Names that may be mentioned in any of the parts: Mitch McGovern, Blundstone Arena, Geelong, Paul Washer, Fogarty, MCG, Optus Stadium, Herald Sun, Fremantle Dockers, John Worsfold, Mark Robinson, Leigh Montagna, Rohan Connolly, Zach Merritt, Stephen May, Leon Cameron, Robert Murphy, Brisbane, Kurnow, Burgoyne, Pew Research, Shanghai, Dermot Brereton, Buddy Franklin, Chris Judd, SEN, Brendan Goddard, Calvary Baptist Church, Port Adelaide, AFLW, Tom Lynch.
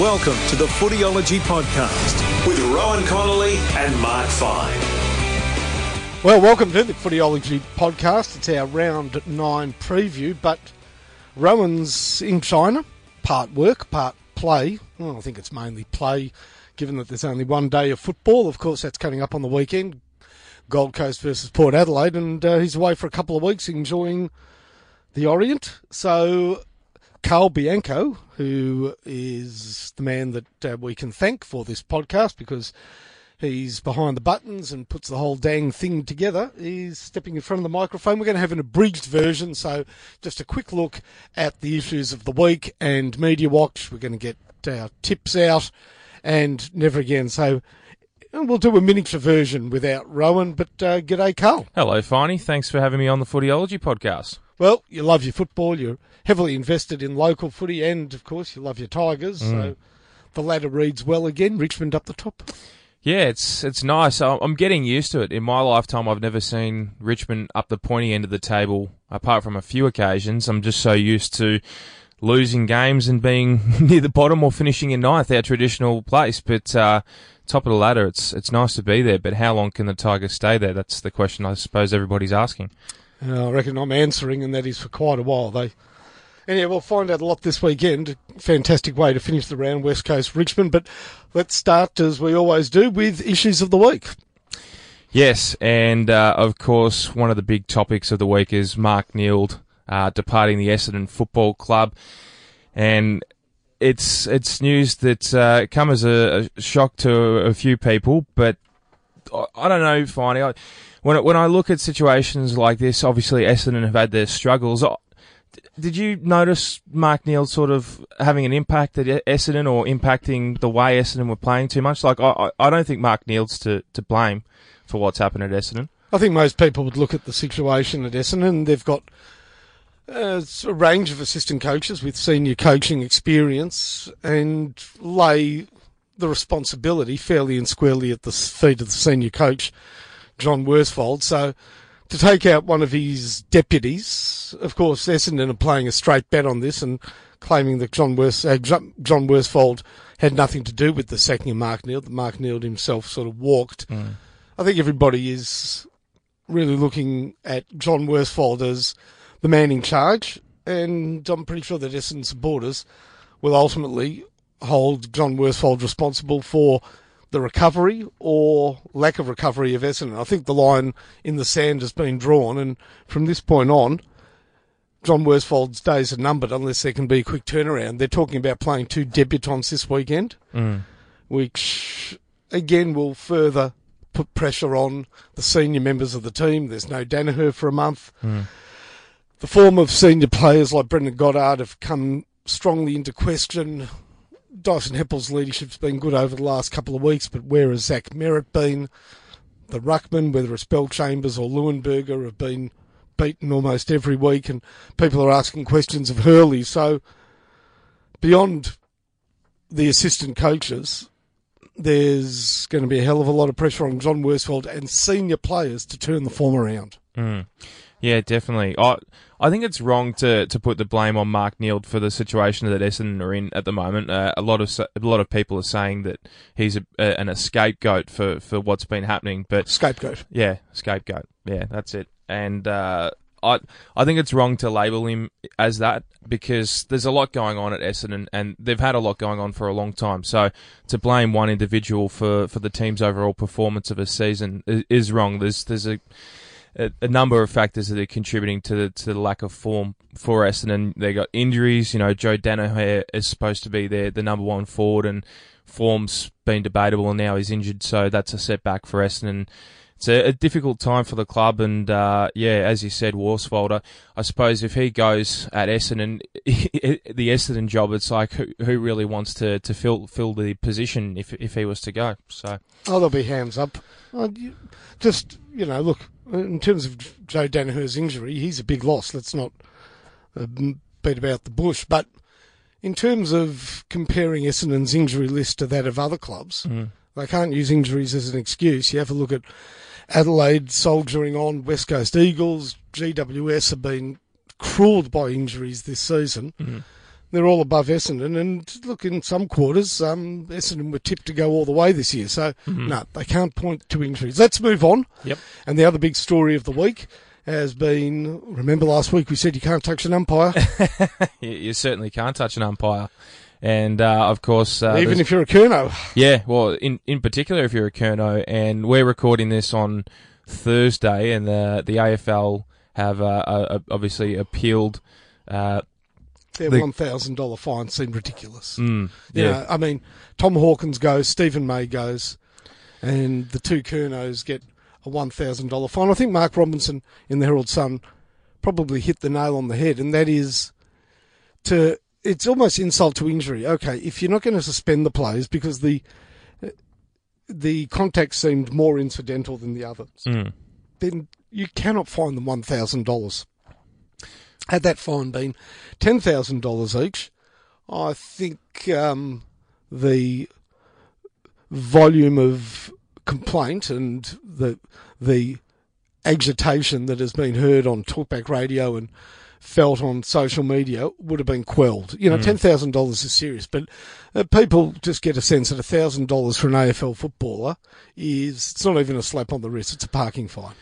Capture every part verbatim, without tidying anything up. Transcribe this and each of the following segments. Welcome to the Footyology Podcast with Rohan Connolly and Mark Fine. Well, welcome to the Footyology Podcast. It's our round nine preview, but Rohan's in China, part work, part play. Well, I think it's mainly play, given that there's only one day of football. Of course, that's coming up on the weekend, Gold Coast versus Port Adelaide, and uh, he's away for a couple of weeks enjoying the Orient. So Carl Bianco, who is the man that uh, we can thank for this podcast because he's behind the buttons and puts the whole dang thing together, is stepping in front of the microphone. We're going to have an abridged version, so just a quick look at the issues of the week and Media Watch. We're going to get our tips out and never again. So we'll do a miniature version without Rowan, but uh, g'day, Carl. Hello, Finey. Thanks for having me on the Footyology Podcast. Well, you love your football, you're heavily invested in local footy, and, of course, you love your Tigers, mm. so the ladder reads well again, Richmond up the top. Yeah, it's it's nice. I'm getting used to it. In my lifetime, I've never seen Richmond up the pointy end of the table, apart from a few occasions. I'm just so used to losing games and being near the bottom or finishing in ninth, our traditional place, but uh, top of the ladder, it's it's nice to be there, but how long can the Tigers stay there? That's the question I suppose everybody's asking. Uh, I reckon I'm answering, and that is for quite a while. They, and yeah, we'll find out a lot this weekend. Fantastic way to finish the round, West Coast Richmond. But let's start, as we always do, with issues of the week. Yes, and uh, of course, one of the big topics of the week is Mark Neeld uh, departing the Essendon Football Club, and it's it's news that uh, come as a, a shock to a few people, but I don't know, Finey. When when I look at situations like this, obviously Essendon have had their struggles. Did you notice Mark Neeld sort of having an impact at Essendon or impacting the way Essendon were playing too much? Like, I I don't think Mark Neeld's to, to blame for what's happened at Essendon. I think most people would look at the situation at Essendon. They've got uh, a range of assistant coaches with senior coaching experience and lay the responsibility fairly and squarely at the feet of the senior coach, John Worsfold. So to take out one of his deputies, of course, Essendon are playing a straight bet on this and claiming that John, Wors- uh, John Worsfold had nothing to do with the sacking of Mark Neeld, that Mark Neeld himself sort of walked. Mm. I think everybody is really looking at John Worsfold as the man in charge, and I'm pretty sure that Essendon supporters will ultimately hold John Worsfold responsible for the recovery or lack of recovery of Essendon. I think the line in the sand has been drawn, and from this point on, John Worsfold's days are numbered unless there can be a quick turnaround. They're talking about playing two debutants this weekend, mm. which again will further put pressure on the senior members of the team. There's no Danaher for a month. Mm. The form of senior players like Brendan Goddard have come strongly into question. Dyson Heppel's leadership's been good over the last couple of weeks, but where has Zach Merritt been? The ruckman, whether it's Bell Chambers or Leuenberger, have been beaten almost every week, and people are asking questions of Hurley. So beyond the assistant coaches, there's going to be a hell of a lot of pressure on John Worsfold and senior players to turn the form around. Mm. Yeah, definitely. I I think it's wrong to, to put the blame on Mark Neeld for the situation that Essendon are in at the moment. Uh, a lot of a lot of people are saying that he's a, a, an a scapegoat for, for what's been happening. But scapegoat. Yeah, scapegoat. Yeah, that's it. And uh, I I think it's wrong to label him as that because there's a lot going on at Essendon, and they've had a lot going on for a long time. So to blame one individual for, for the team's overall performance of a season is, is wrong. There's there's a a number of factors that are contributing to the, to the lack of form for Essendon. They got injuries. You know, Joe Danaher is supposed to be their the number one forward, and form's been debatable, and now he's injured, so that's a setback for Essendon. it's a, a difficult time for the club. And, uh, yeah, as you said, Worsfold, I suppose if he goes at Essendon, the Essendon job, it's like who, who really wants to, to fill fill the position if if he was to go. So, oh, there'll be hands up. Oh, you, just, you know, look, in terms of Joe Danaher's injury, he's a big loss. Let's not uh, beat about the bush. But in terms of comparing Essendon's injury list to that of other clubs, mm. they can't use injuries as an excuse. You have a look at Adelaide soldiering on, West Coast Eagles, G W S have been cruelled by injuries this season. Mm. They're all above Essendon. And look, in some quarters, um, Essendon were tipped to go all the way this year. So, mm-hmm. no, they can't point to injuries. Let's move on. Yep. And the other big story of the week has been, remember last week we said you can't touch an umpire? You certainly can't touch an umpire. And, uh, of course... Uh, Even if you're a Kurnow. Yeah, well, in, in particular if you're a Kurnow. And we're recording this on Thursday, and the the A F L have uh, uh, obviously appealed... Uh, Their the... one thousand dollars fine seemed ridiculous. Mm, yeah. You know, I mean, Tom Hawkins goes, Stephen May goes, and the two Kurnows get a one thousand dollars fine. I think Mark Robinson in the Herald Sun probably hit the nail on the head, and that is to... It's almost insult to injury. Okay, if you're not going to suspend the players, because the the contact seemed more incidental than the others, mm. then you cannot fine them one thousand dollars. Had that fine been ten thousand dollars each, I think um, the volume of complaint and the the agitation that has been heard on Talkback Radio and felt on social media would have been quelled. You know, mm. ten thousand dollars is serious, but uh, people just get a sense that one thousand dollars for an A F L footballer is, it's not even a slap on the wrist, it's a parking fine.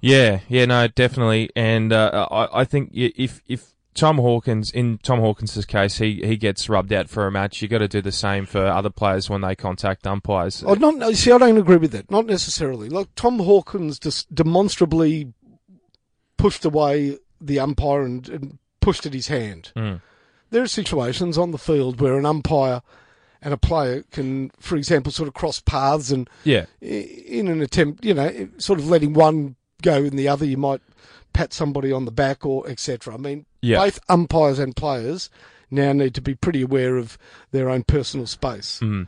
Yeah, yeah, no, definitely. And uh, I, I think if if Tom Hawkins, in Tom Hawkins' case, he, he gets rubbed out for a match, you've got to do the same for other players when they contact umpires. Oh, not, see, I don't agree with that. Not necessarily. Like, Tom Hawkins just demonstrably pushed away the umpire and, and pushed at his hand. Mm. There are situations on the field where an umpire and a player can, for example, sort of cross paths and yeah. in an attempt, you know, sort of letting one go in the other, you might pat somebody on the back or et cetera. I mean, yeah. both umpires and players now need to be pretty aware of their own personal space. Mm.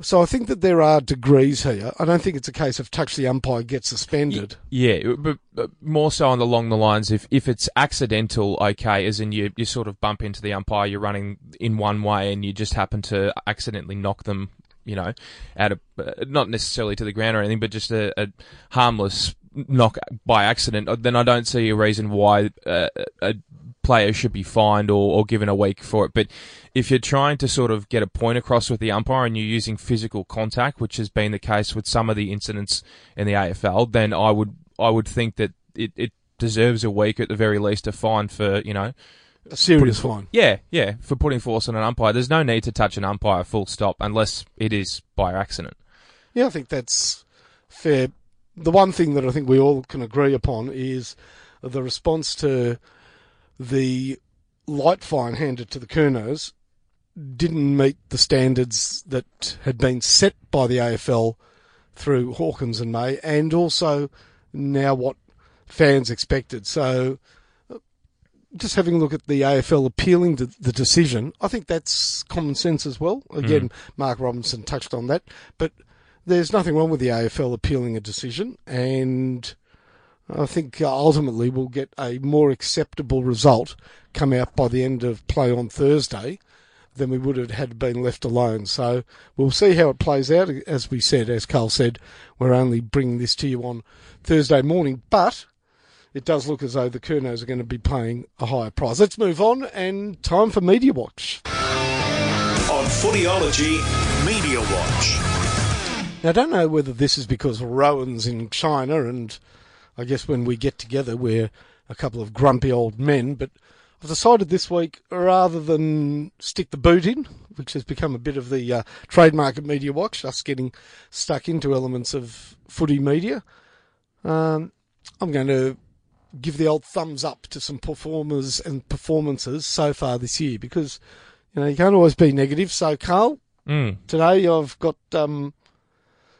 So I think that there are degrees here. I don't think it's a case of touch the umpire, get suspended. Yeah, but more so on along the lines, if, if it's accidental, okay, as in you, you sort of bump into the umpire, you're running in one way and you just happen to accidentally knock them, you know, out of, not necessarily to the ground or anything, but just a, a harmless knock by accident, then I don't see a reason why uh, a player should be fined or, or given a week for it. But if you're trying to sort of get a point across with the umpire and you're using physical contact, which has been the case with some of the incidents in the A F L, then I would I would think that it, it deserves a week at the very least, a fine for, you know... A serious fine. Yeah, yeah, for putting force on an umpire. There's no need to touch an umpire, full stop, unless it is by accident. Yeah, I think that's fair. The one thing that I think we all can agree upon is the response to the light fine handed to the Kurnows didn't meet the standards that had been set by the A F L through Hawkins and May, and also now what fans expected. So just having a look at the A F L appealing to the decision, I think that's common sense as well. Again, mm. Mark Robinson touched on that, but... There's nothing wrong with the A F L appealing a decision, and I think ultimately we'll get a more acceptable result come out by the end of play on Thursday than we would have had been left alone. So we'll see how it plays out. As we said, as Carl said, we're only bringing this to you on Thursday morning, but it does look as though the Kurnows are going to be paying a higher price. Let's move on, and time for Media Watch. On Footyology, Media Watch. Now, I don't know whether this is because Rowan's in China, and I guess when we get together, we're a couple of grumpy old men, but I've decided this week, rather than stick the boot in, which has become a bit of the uh, trademark of Media Watch, us getting stuck into elements of footy media, um, I'm going to give the old thumbs up to some performers and performances so far this year, because, you know, you can't always be negative. So, Carl, mm. today I've got... Um,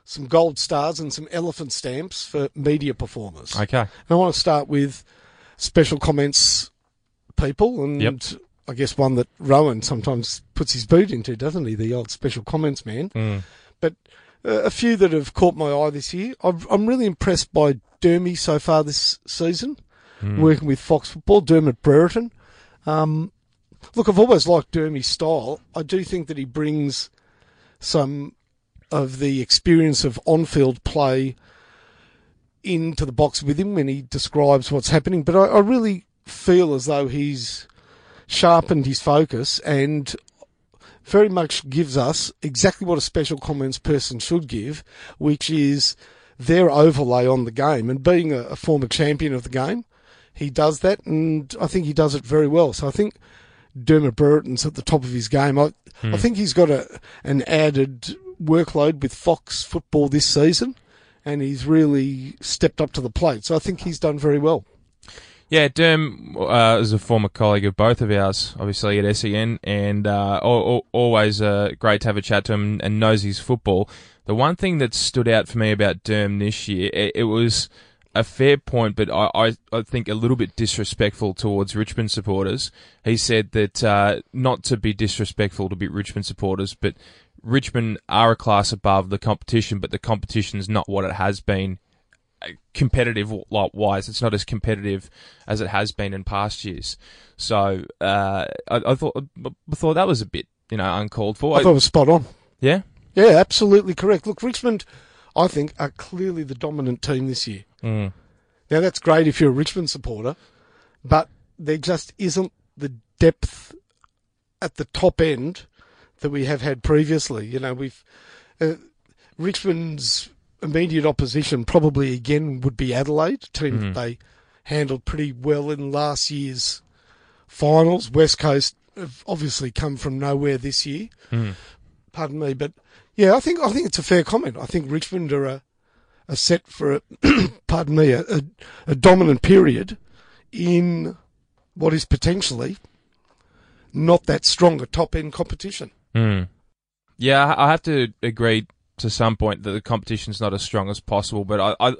some gold stars and some elephant stamps for media performers. Okay. And I want to start with special comments people, and yep. I guess one that Rowan sometimes puts his boot into, doesn't he? The old special comments man. Mm. But uh, a few that have caught my eye this year. I've, I'm really impressed by Dermy so far this season, mm. working with Fox Football, Dermot Brereton. Um, look, I've always liked Dermy's style. I do think that he brings some of the experience of on-field play into the box with him when he describes what's happening. But I, I really feel as though he's sharpened his focus and very much gives us exactly what a special comments person should give, which is their overlay on the game. And being a, a former champion of the game, he does that, and I think he does it very well. So I think Dermot Brereton's at the top of his game. I, hmm. I think he's got a an added workload with Fox Football this season, and he's really stepped up to the plate. So I think he's done very well. Yeah, Derm uh, is a former colleague of both of ours, obviously, at S E N, and uh, always uh, great to have a chat to him, and knows his football. The one thing that stood out for me about Derm this year, it was a fair point, but I, I think a little bit disrespectful towards Richmond supporters. He said that uh, not to be disrespectful to be Richmond supporters, but Richmond are a class above the competition, but the competition's not what it has been. Competitive wise, it's not as competitive as it has been in past years. So uh, I, I thought I thought that was a bit, you know, uncalled for. I thought it was spot on. Yeah, yeah, absolutely correct. Look, Richmond, I think, are clearly the dominant team this year. Mm. Now that's great if you're a Richmond supporter, but there just isn't the depth at the top end that we have had previously. You know, we've uh, Richmond's immediate opposition probably again would be Adelaide, a team mm. that they handled pretty well in last year's finals. West Coast have obviously come from nowhere this year. Mm. Pardon me, but yeah, I think I think it's a fair comment. I think Richmond are a, a set for a pardon me a, a, a dominant period in what is potentially not that strong a top end competition. Mm. Yeah, I have to agree to some point that the competition's not as strong as possible, but I, I,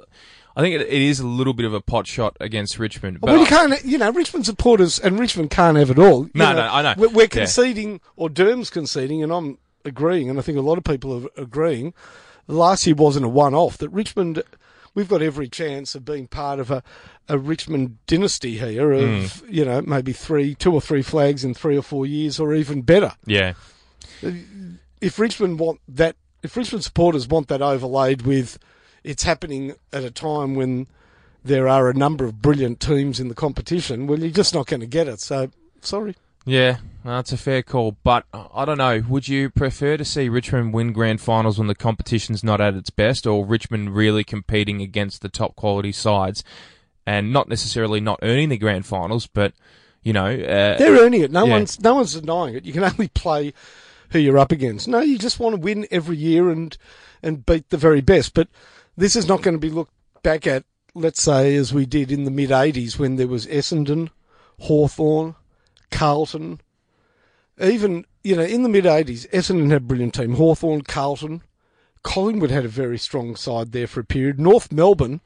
I think it, it is a little bit of a pot shot against Richmond. But well, you can't, you know, Richmond supporters and Richmond can't have it all. No, you know, no, I know. We're, we're conceding, yeah. or Derm's conceding, and I'm agreeing, and I think a lot of people are agreeing. Last year wasn't a one-off. That Richmond, we've got every chance of being part of a, a Richmond dynasty here of, mm. you know, maybe three, two or three flags in three or four years, or even better. Yeah. If Richmond want that. If Richmond supporters want that overlaid with it's happening at a time when there are a number of brilliant teams in the competition, well, you're just not going to get it. So, sorry. Yeah, that's a fair call. But I don't know, would you prefer to see Richmond win grand finals when the competition's not at its best, or Richmond really competing against the top quality sides and not necessarily not earning the grand finals, but, you know... Uh, They're earning it. No yeah. one's no one's denying it. You can only play who you're up against. No, you just want to win every year and and beat the very best. But this is not going to be looked back at, let's say, as we did in the mid-eighties when there was Essendon, Hawthorn, Carlton. Even, you know, in the mid-eighties, Essendon had a brilliant team. Hawthorn, Carlton, Collingwood had a very strong side there for a period. North Melbourne,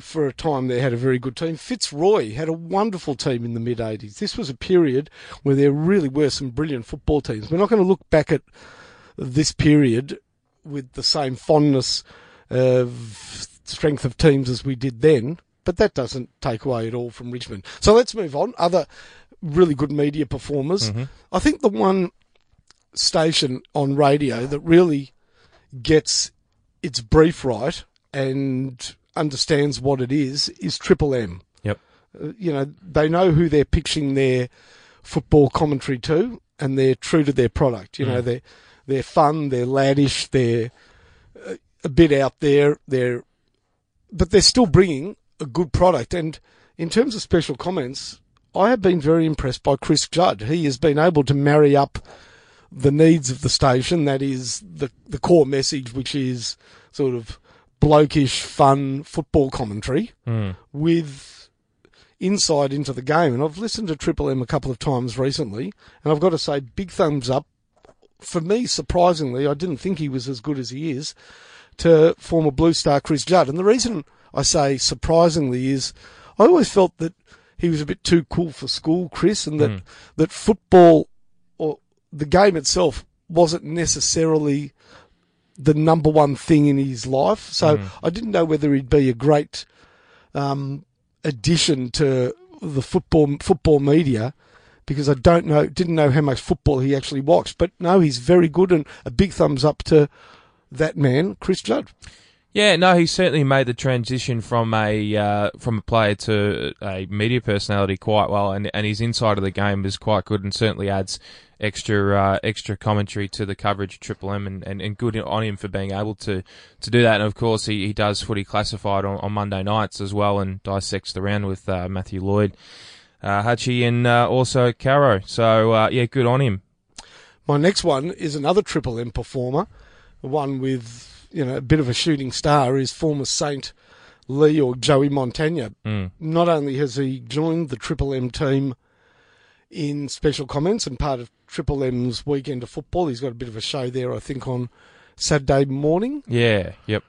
for a time, they had a very good team. Fitzroy had a wonderful team in the mid-eighties. This was a period where there really were some brilliant football teams. We're not going to look back at this period with the same fondness of strength of teams as we did then, but that doesn't take away at all from Richmond. So let's move on. Other really good media performers. Mm-hmm. I think the one station on radio that really gets its brief right and understands what it is, is Triple M. Yep. Uh, you know, they know who they're pitching their football commentary to, and they're true to their product. You mm. know, they're, they're fun, they're laddish, they're uh, a bit out there, they're, but they're still bringing a good product. And in terms of special comments, I have been very impressed by Chris Judd. He has been able to marry up the needs of the station, that is the the core message, which is sort of blokish, fun football commentary mm. with insight into the game. And I've listened to Triple M a couple of times recently, and I've got to say, big thumbs up. For me, surprisingly, I didn't think he was as good as he is, to former Blue Star Chris Judd. And the reason I say surprisingly is I always felt that he was a bit too cool for school, Chris, and that, mm. that football or the game itself wasn't necessarily the number one thing in his life. So mm. I didn't know whether he'd be a great um, addition to the football football media, because I don't know, didn't know how much football he actually watched. But no, he's very good, and a big thumbs up to that man, Chris Judd. Yeah, no, he certainly made the transition from a uh, from a player to a media personality quite well, and, and his insight of the game is quite good, and certainly adds extra uh, extra commentary to the coverage of Triple M, and, and, and good on him for being able to, to do that. And of course, he, he does Footy Classified on, on Monday nights as well, and dissects the round with uh, Matthew Lloyd, uh, Hutchie, and uh, also Caro. So uh, yeah, good on him. My next one is another Triple M performer, one with, you know, a bit of a shooting star, is former Saint Lee or Joey Montagna. Mm. Not only has he joined the Triple M team in special comments and part of Triple M's Weekend of Football, he's got a bit of a show there, I think, on Saturday morning. Yeah, yep.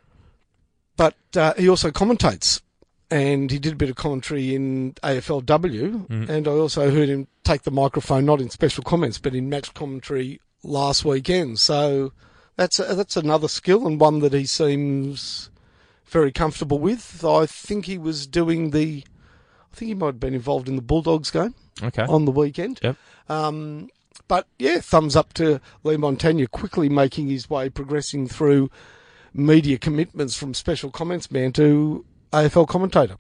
But uh, he also commentates, and he did a bit of commentary in A F L W, mm. and I also heard him take the microphone, not in special comments, but in match commentary last weekend. So That's a, that's another skill, and one that he seems very comfortable with. I think he was doing the, I think he might have been involved in the Bulldogs game okay. on the weekend. Yep. Um, but yeah, thumbs up to Lee Montagna, quickly making his way, progressing through media commitments from special comments man to A F L commentator.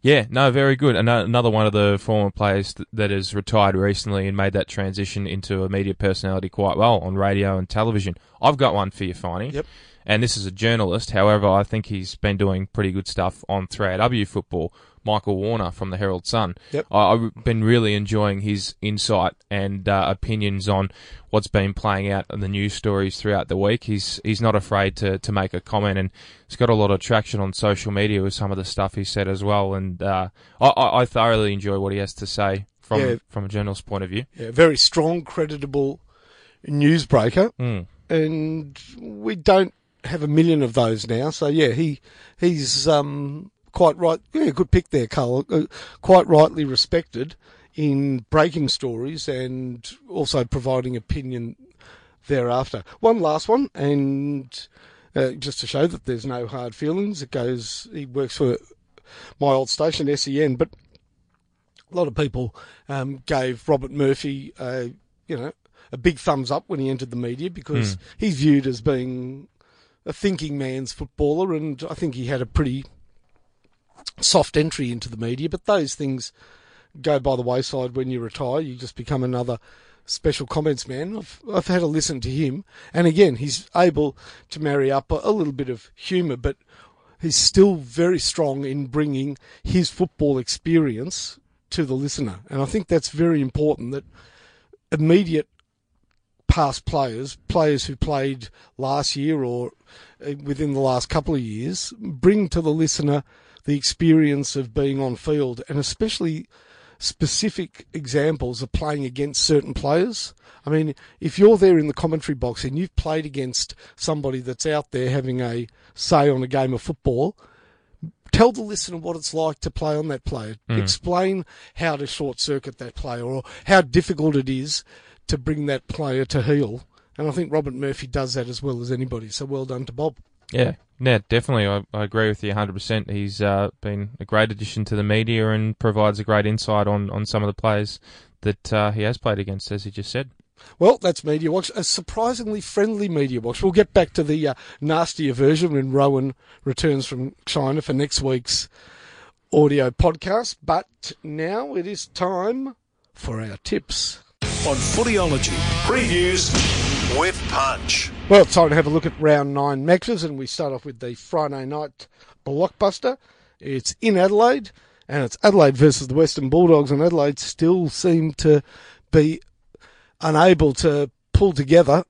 Yeah, no, very good. Another one of the former players that has retired recently and made that transition into a media personality quite well on radio and television. I've got one for you, Finey. Yep. And this is a journalist. However, I think he's been doing pretty good stuff on three A W football. Michael Warner from the Herald Sun. Yep. I've been really enjoying his insight and uh, opinions on what's been playing out in the news stories throughout the week. He's he's not afraid to, to make a comment, and he's got a lot of traction on social media with some of the stuff he said as well. And uh, I, I thoroughly enjoy what he has to say from yeah. from a journalist's point of view. Yeah, very strong, creditable newsbreaker, mm. and we don't have a million of those now. So yeah, he he's. Um, Quite right, yeah, good pick there, Carl. Quite rightly respected in breaking stories and also providing opinion thereafter. One last one, and uh, just to show that there's no hard feelings, it goes. He works for my old station, S E N, but a lot of people um, gave Robert Murphy, a, you know, a big thumbs up when he entered the media, because mm. he's viewed as being a thinking man's footballer, and I think he had a pretty soft entry into the media, but those things go by the wayside when you retire. You just become another special comments man. I've, I've had a listen to him, and again, he's able to marry up a, a little bit of humour, but he's still very strong in bringing his football experience to the listener. And I think that's very important, that immediate past players, players who played last year or within the last couple of years, bring to the listener the experience of being on field, and especially specific examples of playing against certain players. I mean, if you're there in the commentary box and you've played against somebody that's out there having a say on a game of football, tell the listener what it's like to play on that player. Mm. Explain how to short-circuit that player, or how difficult it is to bring that player to heel. And I think Robert Murphy does that as well as anybody. So well done to Bob. Yeah, yeah, definitely. I, I agree with you one hundred percent. He's uh, been a great addition to the media and provides a great insight on, on some of the players that uh, he has played against, as he just said. Well, that's Media Watch, a surprisingly friendly Media Watch. We'll get back to the uh, nastier version when Rowan returns from China for next week's audio podcast. But now it is time for our tips. On Footyology, previews with Punch. Well, it's time to have a look at round nine matches, and we start off with the Friday night blockbuster. It's in Adelaide, and it's Adelaide versus the Western Bulldogs, and Adelaide still seem to be unable to pull together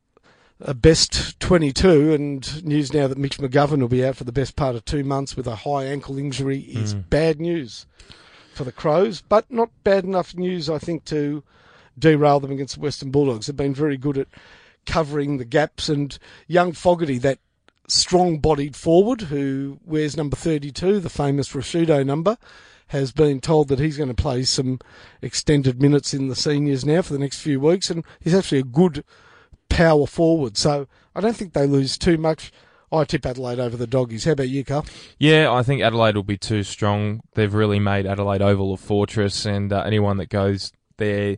a best twenty-two, and news now that Mitch McGovern will be out for the best part of two months with a high ankle injury is mm. bad news for the Crows, but not bad enough news, I think, to derail them against the Western Bulldogs. They've been very good at covering the gaps, and young Fogarty, that strong-bodied forward who wears number thirty-two, the famous Rashudo number, has been told that he's going to play some extended minutes in the seniors now for the next few weeks, and he's actually a good power forward. So I don't think they lose too much. I tip Adelaide over the Doggies. How about you, Carl? Yeah, I think Adelaide will be too strong. They've really made Adelaide Oval a fortress, and uh, anyone that goes there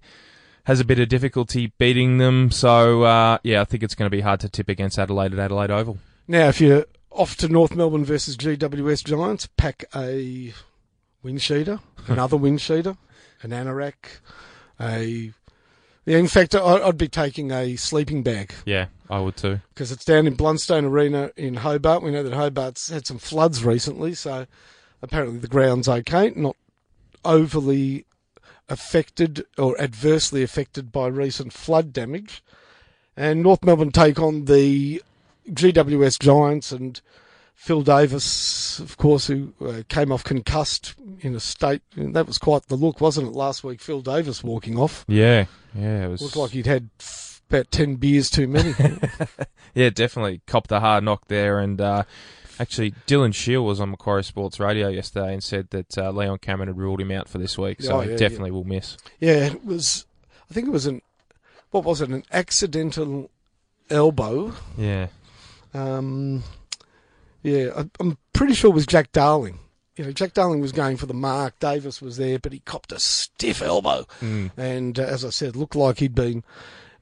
has a bit of difficulty beating them. So, uh, yeah, I think it's going to be hard to tip against Adelaide at Adelaide Oval. Now, if you're off to North Melbourne versus G W S Giants, pack a windsheeter, another windsheeter, an anorak, a... Yeah, in fact, I'd be taking a sleeping bag. Yeah, I would too. Because it's down in Blundstone Arena in Hobart. We know that Hobart's had some floods recently, so apparently the ground's okay, not overly affected or adversely affected by recent flood damage. And North Melbourne take on the G W S Giants and Phil Davis, of course, who uh, came off concussed in a state. And that was quite the look, wasn't it, last week? Phil Davis walking off. Yeah, yeah. It was... looked like he'd had about ten beers too many. Yeah, definitely. Copped a hard knock there. And uh, actually, Dylan Shield was on Macquarie Sports Radio yesterday and said that uh, Leon Cameron had ruled him out for this week. So oh, yeah, he definitely yeah. will miss. Yeah, it was, I think it was an, what was it, an accidental elbow. Yeah. Um... Yeah, I'm pretty sure it was Jack Darling. You know, Jack Darling was going for the mark. Davis was there, but he copped a stiff elbow. Mm. And uh, as I said, looked like he'd been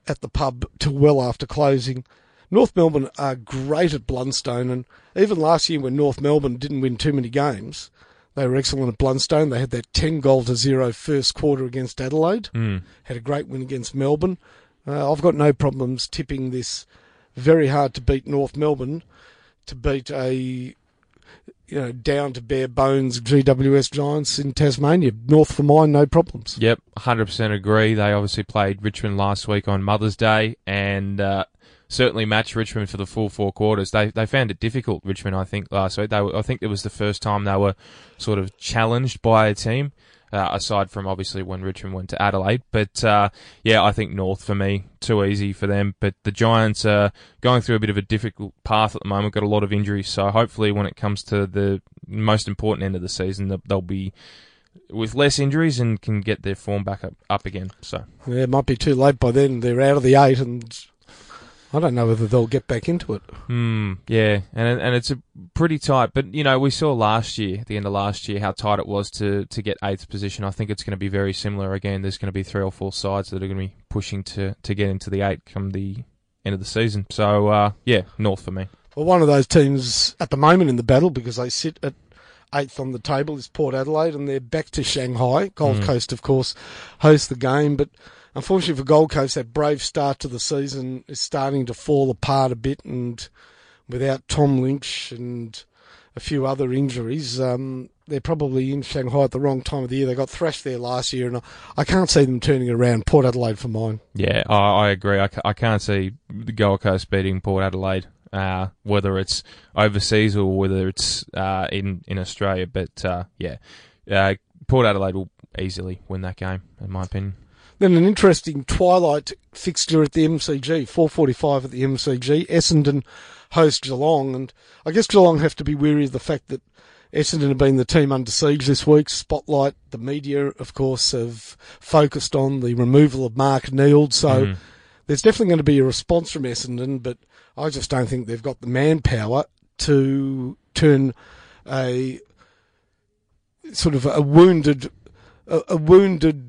at the pub till well after closing. North Melbourne are great at Blundstone. And even last year when North Melbourne didn't win too many games, they were excellent at Blundstone. They had that ten goal to zero first quarter against Adelaide. Mm. Had a great win against Melbourne. Uh, I've got no problems tipping this very hard to beat North Melbourne to beat a, you know, down to bare bones G W S Giants in Tasmania. North for mine, no problems. Yep, one hundred percent agree. They obviously played Richmond last week on Mother's Day and uh, certainly matched Richmond for the full four quarters. They they found it difficult, Richmond, I think, last week. They were, I think it was the first time they were sort of challenged by a team, uh, aside from obviously when Richmond went to Adelaide. But, uh, yeah, I think North for me, too easy for them. But the Giants are going through a bit of a difficult path at the moment, got a lot of injuries. So hopefully when it comes to the most important end of the season, they'll be with less injuries and can get their form back up, up again. So yeah, it might be too late by then. They're out of the eight and I don't know whether they'll get back into it. Hmm. Yeah, and and it's a pretty tight. But you know, we saw last year, at the end of last year, how tight it was to, to get eighth position. I think it's going to be very similar again. There's going to be three or four sides that are going to be pushing to, to get into the eight come the end of the season. So uh, yeah, North for me. Well, one of those teams at the moment in the battle because they sit at eighth on the table is Port Adelaide, and they're back to Shanghai. Gold mm. Coast, of course, hosts the game, but unfortunately for Gold Coast, that brave start to the season is starting to fall apart a bit, and without Tom Lynch and a few other injuries, um, they're probably in Shanghai at the wrong time of the year. They got thrashed there last year, and I, I can't see them turning it around. Port Adelaide for mine. Yeah, I, I agree. I, I can't see the Gold Coast beating Port Adelaide, uh, whether it's overseas or whether it's uh, in, in Australia. But, uh, yeah, uh, Port Adelaide will easily win that game, in my opinion. Then an interesting twilight fixture at the M C G, four forty-five at the M C G. Essendon host Geelong, and I guess Geelong have to be wary of the fact that Essendon have been the team under siege this week. Spotlight, the media, of course, have focused on the removal of Mark Neeld, so mm. there's definitely going to be a response from Essendon, but I just don't think they've got the manpower to turn a sort of a wounded, a, a wounded,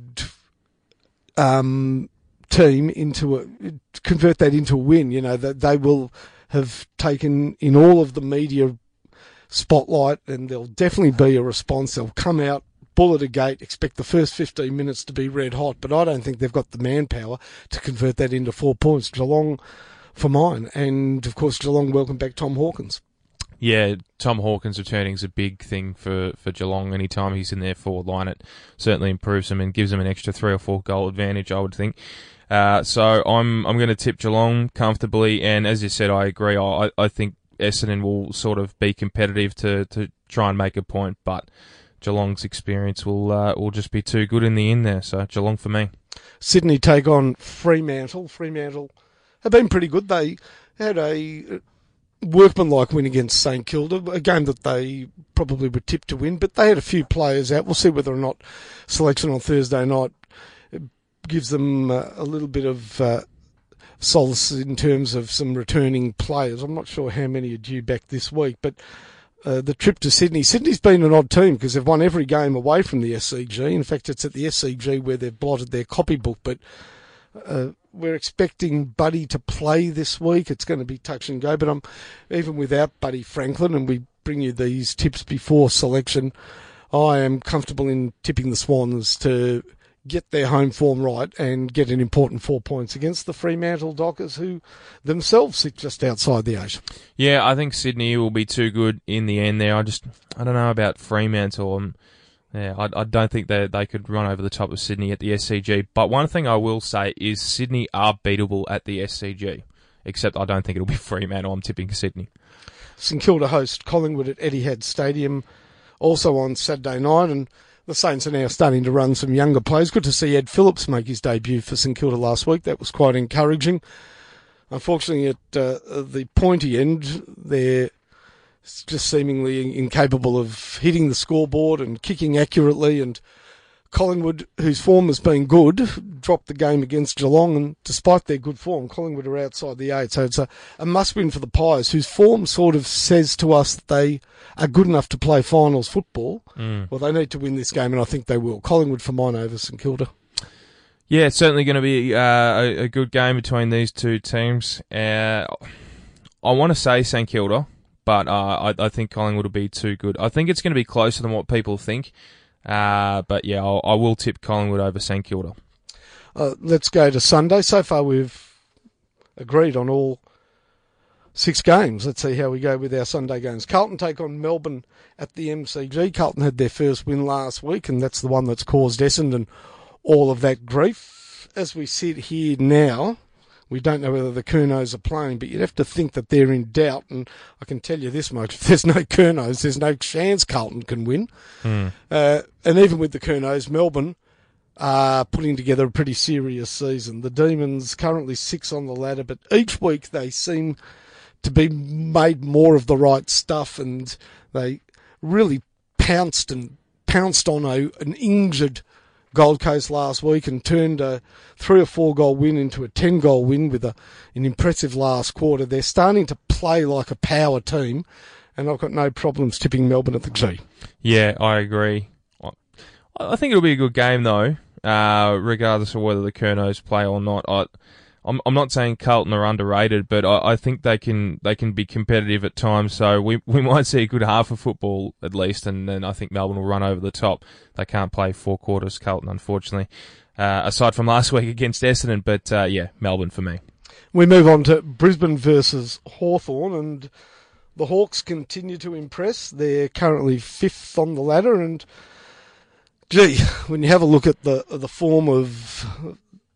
Um, team into a, convert that into a win. You know, that they will have taken in all of the media spotlight, and there'll definitely be a response. They'll come out, bullet a gate, expect the first fifteen minutes to be red hot, but I don't think they've got the manpower to convert that into four points. Geelong for mine, and of course Geelong welcome back Tom Hawkins. Yeah, Tom Hawkins returning is a big thing for, for Geelong. Any time he's in their forward line, it certainly improves them and gives them an extra three or four goal advantage, I would think. Uh, so I'm I'm going to tip Geelong comfortably, and as you said, I agree. I, I think Essendon will sort of be competitive to, to try and make a point, but Geelong's experience will uh, will just be too good in the end there. So Geelong for me. Sydney take on Fremantle. Fremantle have been pretty good. They had a workmanlike win against St Kilda, a game that they probably were tipped to win, but they had a few players out. We'll see whether or not selection on Thursday night gives them uh, a little bit of uh, solace in terms of some returning players. I'm not sure how many are due back this week, but uh, the trip to Sydney. Sydney's been an odd team because they've won every game away from the S C G. In fact, it's at the S C G where they've blotted their copybook, but Uh, we're expecting Buddy to play this week. It's going to be touch and go, but I'm even without Buddy Franklin, and we bring you these tips before selection, I am comfortable in tipping the Swans to get their home form right and get an important four points against the Fremantle Dockers, who themselves sit just outside the eight. Yeah, I think Sydney will be too good in the end there. I just, I don't know about Fremantle. I'm, Yeah, I, I don't think that they, they could run over the top of Sydney at the S C G. But one thing I will say is Sydney are beatable at the S C G, except I don't think it'll be Fremantle. I'm tipping Sydney. St Kilda host Collingwood at Etihad Stadium, also on Saturday night, and the Saints are now starting to run some younger players. Good to see Ed Phillips make his debut for St Kilda last week. That was quite encouraging. Unfortunately, at uh, the pointy end, they're just seemingly incapable of hitting the scoreboard and kicking accurately, and Collingwood, whose form has been good, dropped the game against Geelong, and despite their good form, Collingwood are outside the eight, so it's a, a must-win for the Pies, whose form sort of says to us that they are good enough to play finals football. Mm. Well, they need to win this game, and I think they will. Collingwood for mine over St Kilda. Yeah, it's certainly going to be uh, a, a good game between these two teams. Uh, I want to say St Kilda, but uh, I, I think Collingwood will be too good. I think it's going to be closer than what people think. Uh, but, yeah, I'll, I will tip Collingwood over St Kilda. Uh, let's go to Sunday. So far we've agreed on all six games. Let's see how we go with our Sunday games. Carlton take on Melbourne at the M C G. Carlton had their first win last week, and that's the one that's caused Essendon all of that grief. As we sit here now, we don't know whether the Kurnows are playing, but you'd have to think that they're in doubt. And I can tell you this much, if there's no Kurnows, there's no chance Carlton can win. Mm. Uh, and even with the Kurnows, Melbourne are putting together a pretty serious season. The Demons currently six on the ladder, but each week they seem to be made more of the right stuff, and they really pounced and pounced on a, an injured Gold Coast last week and turned a three or four goal win into a ten goal win with a, an impressive last quarter. They're starting to play like a power team, and I've got no problems tipping Melbourne at the G. Yeah, I agree. I think it'll be a good game though, uh, regardless of whether the Kurnows play or not. I, I'm, I'm not saying Carlton are underrated, but I, I think they can they can be competitive at times. So we we might see a good half of football at least, and then I think Melbourne will run over the top. They can't play four quarters, Carlton, unfortunately, uh, aside from last week against Essendon. But, uh, yeah, Melbourne for me. We move on to Brisbane versus Hawthorn, and the Hawks continue to impress. They're currently fifth on the ladder, and, gee, when you have a look at the the form of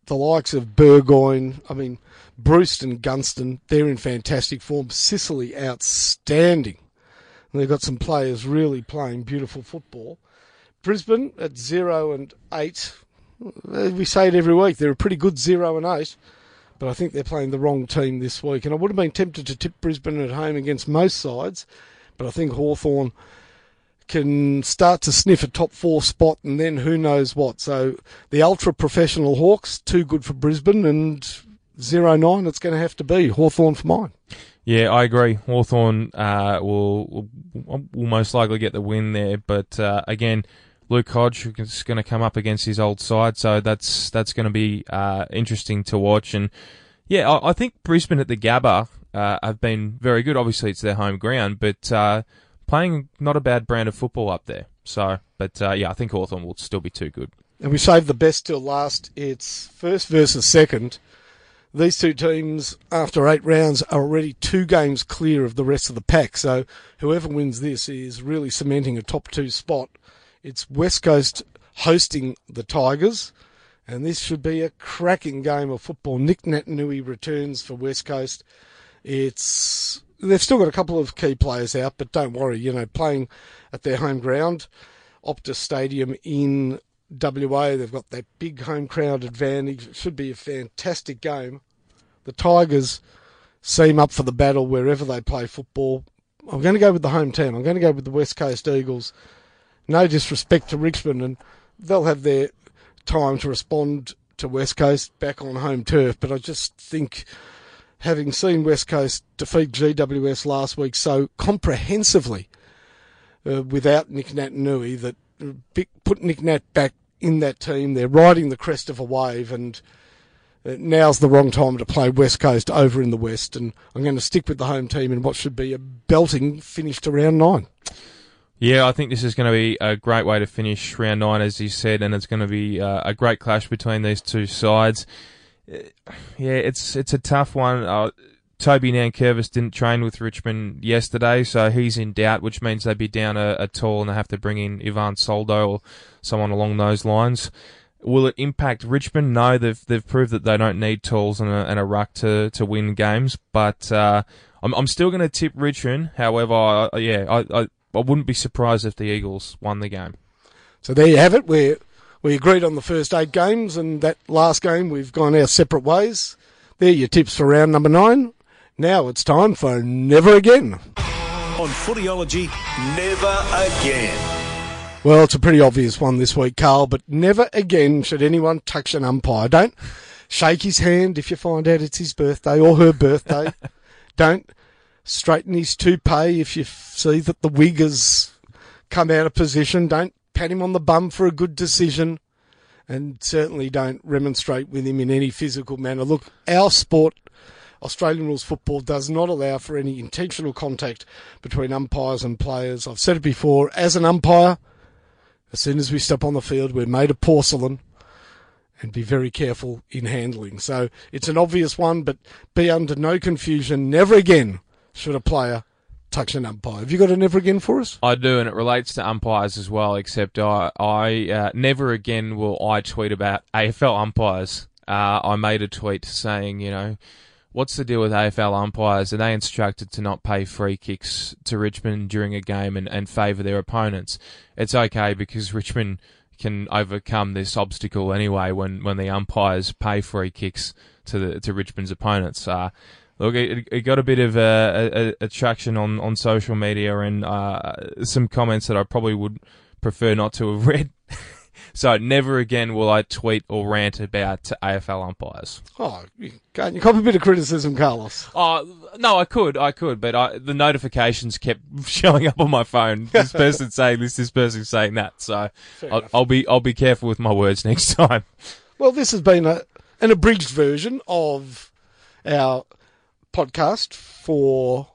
the likes of Burgoyne, I mean, Bruce and Gunston, they're in fantastic form. Sicily, outstanding. And they've got some players really playing beautiful football. Brisbane at zero and eight. We say it every week. They're a pretty good zero and eight, but I think they're playing the wrong team this week. And I would have been tempted to tip Brisbane at home against most sides, but I think Hawthorn can start to sniff a top four spot, and then who knows what. So the ultra-professional Hawks, too good for Brisbane, and zero nine it's going to have to be. Hawthorn for mine. Yeah, I agree. Hawthorn uh, will, will most likely get the win there, but uh, again, Luke Hodge is going to come up against his old side, so that's that's going to be uh, interesting to watch. And yeah, I, I think Brisbane at the Gabba uh, have been very good. Obviously, it's their home ground, but Uh, playing not a bad brand of football up there. So, but uh, yeah, I think Hawthorn will still be too good. And we saved the best till last. It's first versus second. These two teams, after eight rounds, are already two games clear of the rest of the pack. So whoever wins this is really cementing a top two spot. It's West Coast hosting the Tigers, and this should be a cracking game of football. Nick Natanui returns for West Coast. It's... They've still got a couple of key players out, but don't worry, you know, playing at their home ground, Optus Stadium in W A, they've got that big home crowd advantage. It should be a fantastic game. The Tigers seam up for the battle wherever they play football. I'm going to go with the home team. I'm going to go with the West Coast Eagles. No disrespect to Richmond, and they'll have their time to respond to West Coast back on home turf, but I just think, having seen West Coast defeat G W S last week so comprehensively uh, without Nick Naitanui, that put Nick Nat back in that team. They're riding the crest of a wave, and now's the wrong time to play West Coast over in the West, and I'm going to stick with the home team in what should be a belting finish to round nine. Yeah, I think this is going to be a great way to finish round nine, as you said, and it's going to be uh, a great clash between these two sides. Yeah, it's it's a tough one. Uh, Toby Nankervis didn't train with Richmond yesterday, so he's in doubt, which means they'd be down a, a tall and they have to bring in Ivan Soldo or someone along those lines. Will it impact Richmond? No, they've they've proved that they don't need tools and a, and a ruck to, to win games, but uh, I'm, I'm still going to tip Richmond. However, I, yeah, I... I I wouldn't be surprised if the Eagles won the game. So there you have it. We we agreed on the first eight games, and that last game we've gone our separate ways. There are your tips for round number nine. Now it's time for Never Again. On Footyology, Never Again. Well, it's a pretty obvious one this week, Carl, but never again should anyone touch an umpire. Don't shake his hand if you find out it's his birthday or her birthday. Don't straighten his toupee if you see that the wig has come out of position. Don't pat him on the bum for a good decision. And certainly don't remonstrate with him in any physical manner. Look, our sport, Australian rules football, does not allow for any intentional contact between umpires and players. I've said it before, as an umpire, as soon as we step on the field, we're made of porcelain. And be very careful in handling. So it's an obvious one, but be under no confusion. Never again should a player touch an umpire. Have you got a never again for us? I do, and it relates to umpires as well, except I, I uh, never again will I tweet about A F L umpires. Uh, I made a tweet saying, you know, what's the deal with A F L umpires? Are they instructed to not pay free kicks to Richmond during a game and, and favour their opponents? It's okay because Richmond can overcome this obstacle anyway when, when the umpires pay free kicks to the to Richmond's opponents. Uh, Look, it, it got a bit of a, a, a traction on, on social media and uh, some comments that I probably would prefer not to have read. So never again will I tweet or rant about A F L umpires. Oh, you can't you cop a bit of criticism, Carlos? Oh, no, I could, I could, but I, the notifications kept showing up on my phone. This person saying this, this person saying that. So I'll, I'll be I'll be careful with my words next time. Well, this has been a, an abridged version of our podcast for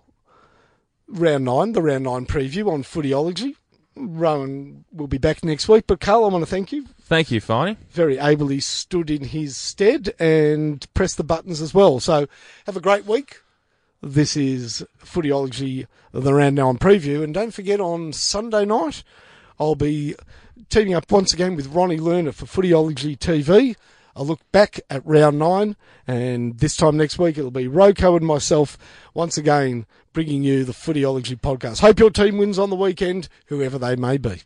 round nine, the round nine preview on Footyology. Rowan will be back next week, but Carl, I want to thank you. Thank you, Finey. Very ably stood in his stead and pressed the buttons as well. So have a great week. This is Footyology, the round nine preview, and don't forget on Sunday night I'll be teaming up once again with Ronnie Lerner for Footyology T V. I'll look back at round nine, and this time next week it'll be Roko and myself once again bringing you the Footyology podcast. Hope your team wins on the weekend, whoever they may be.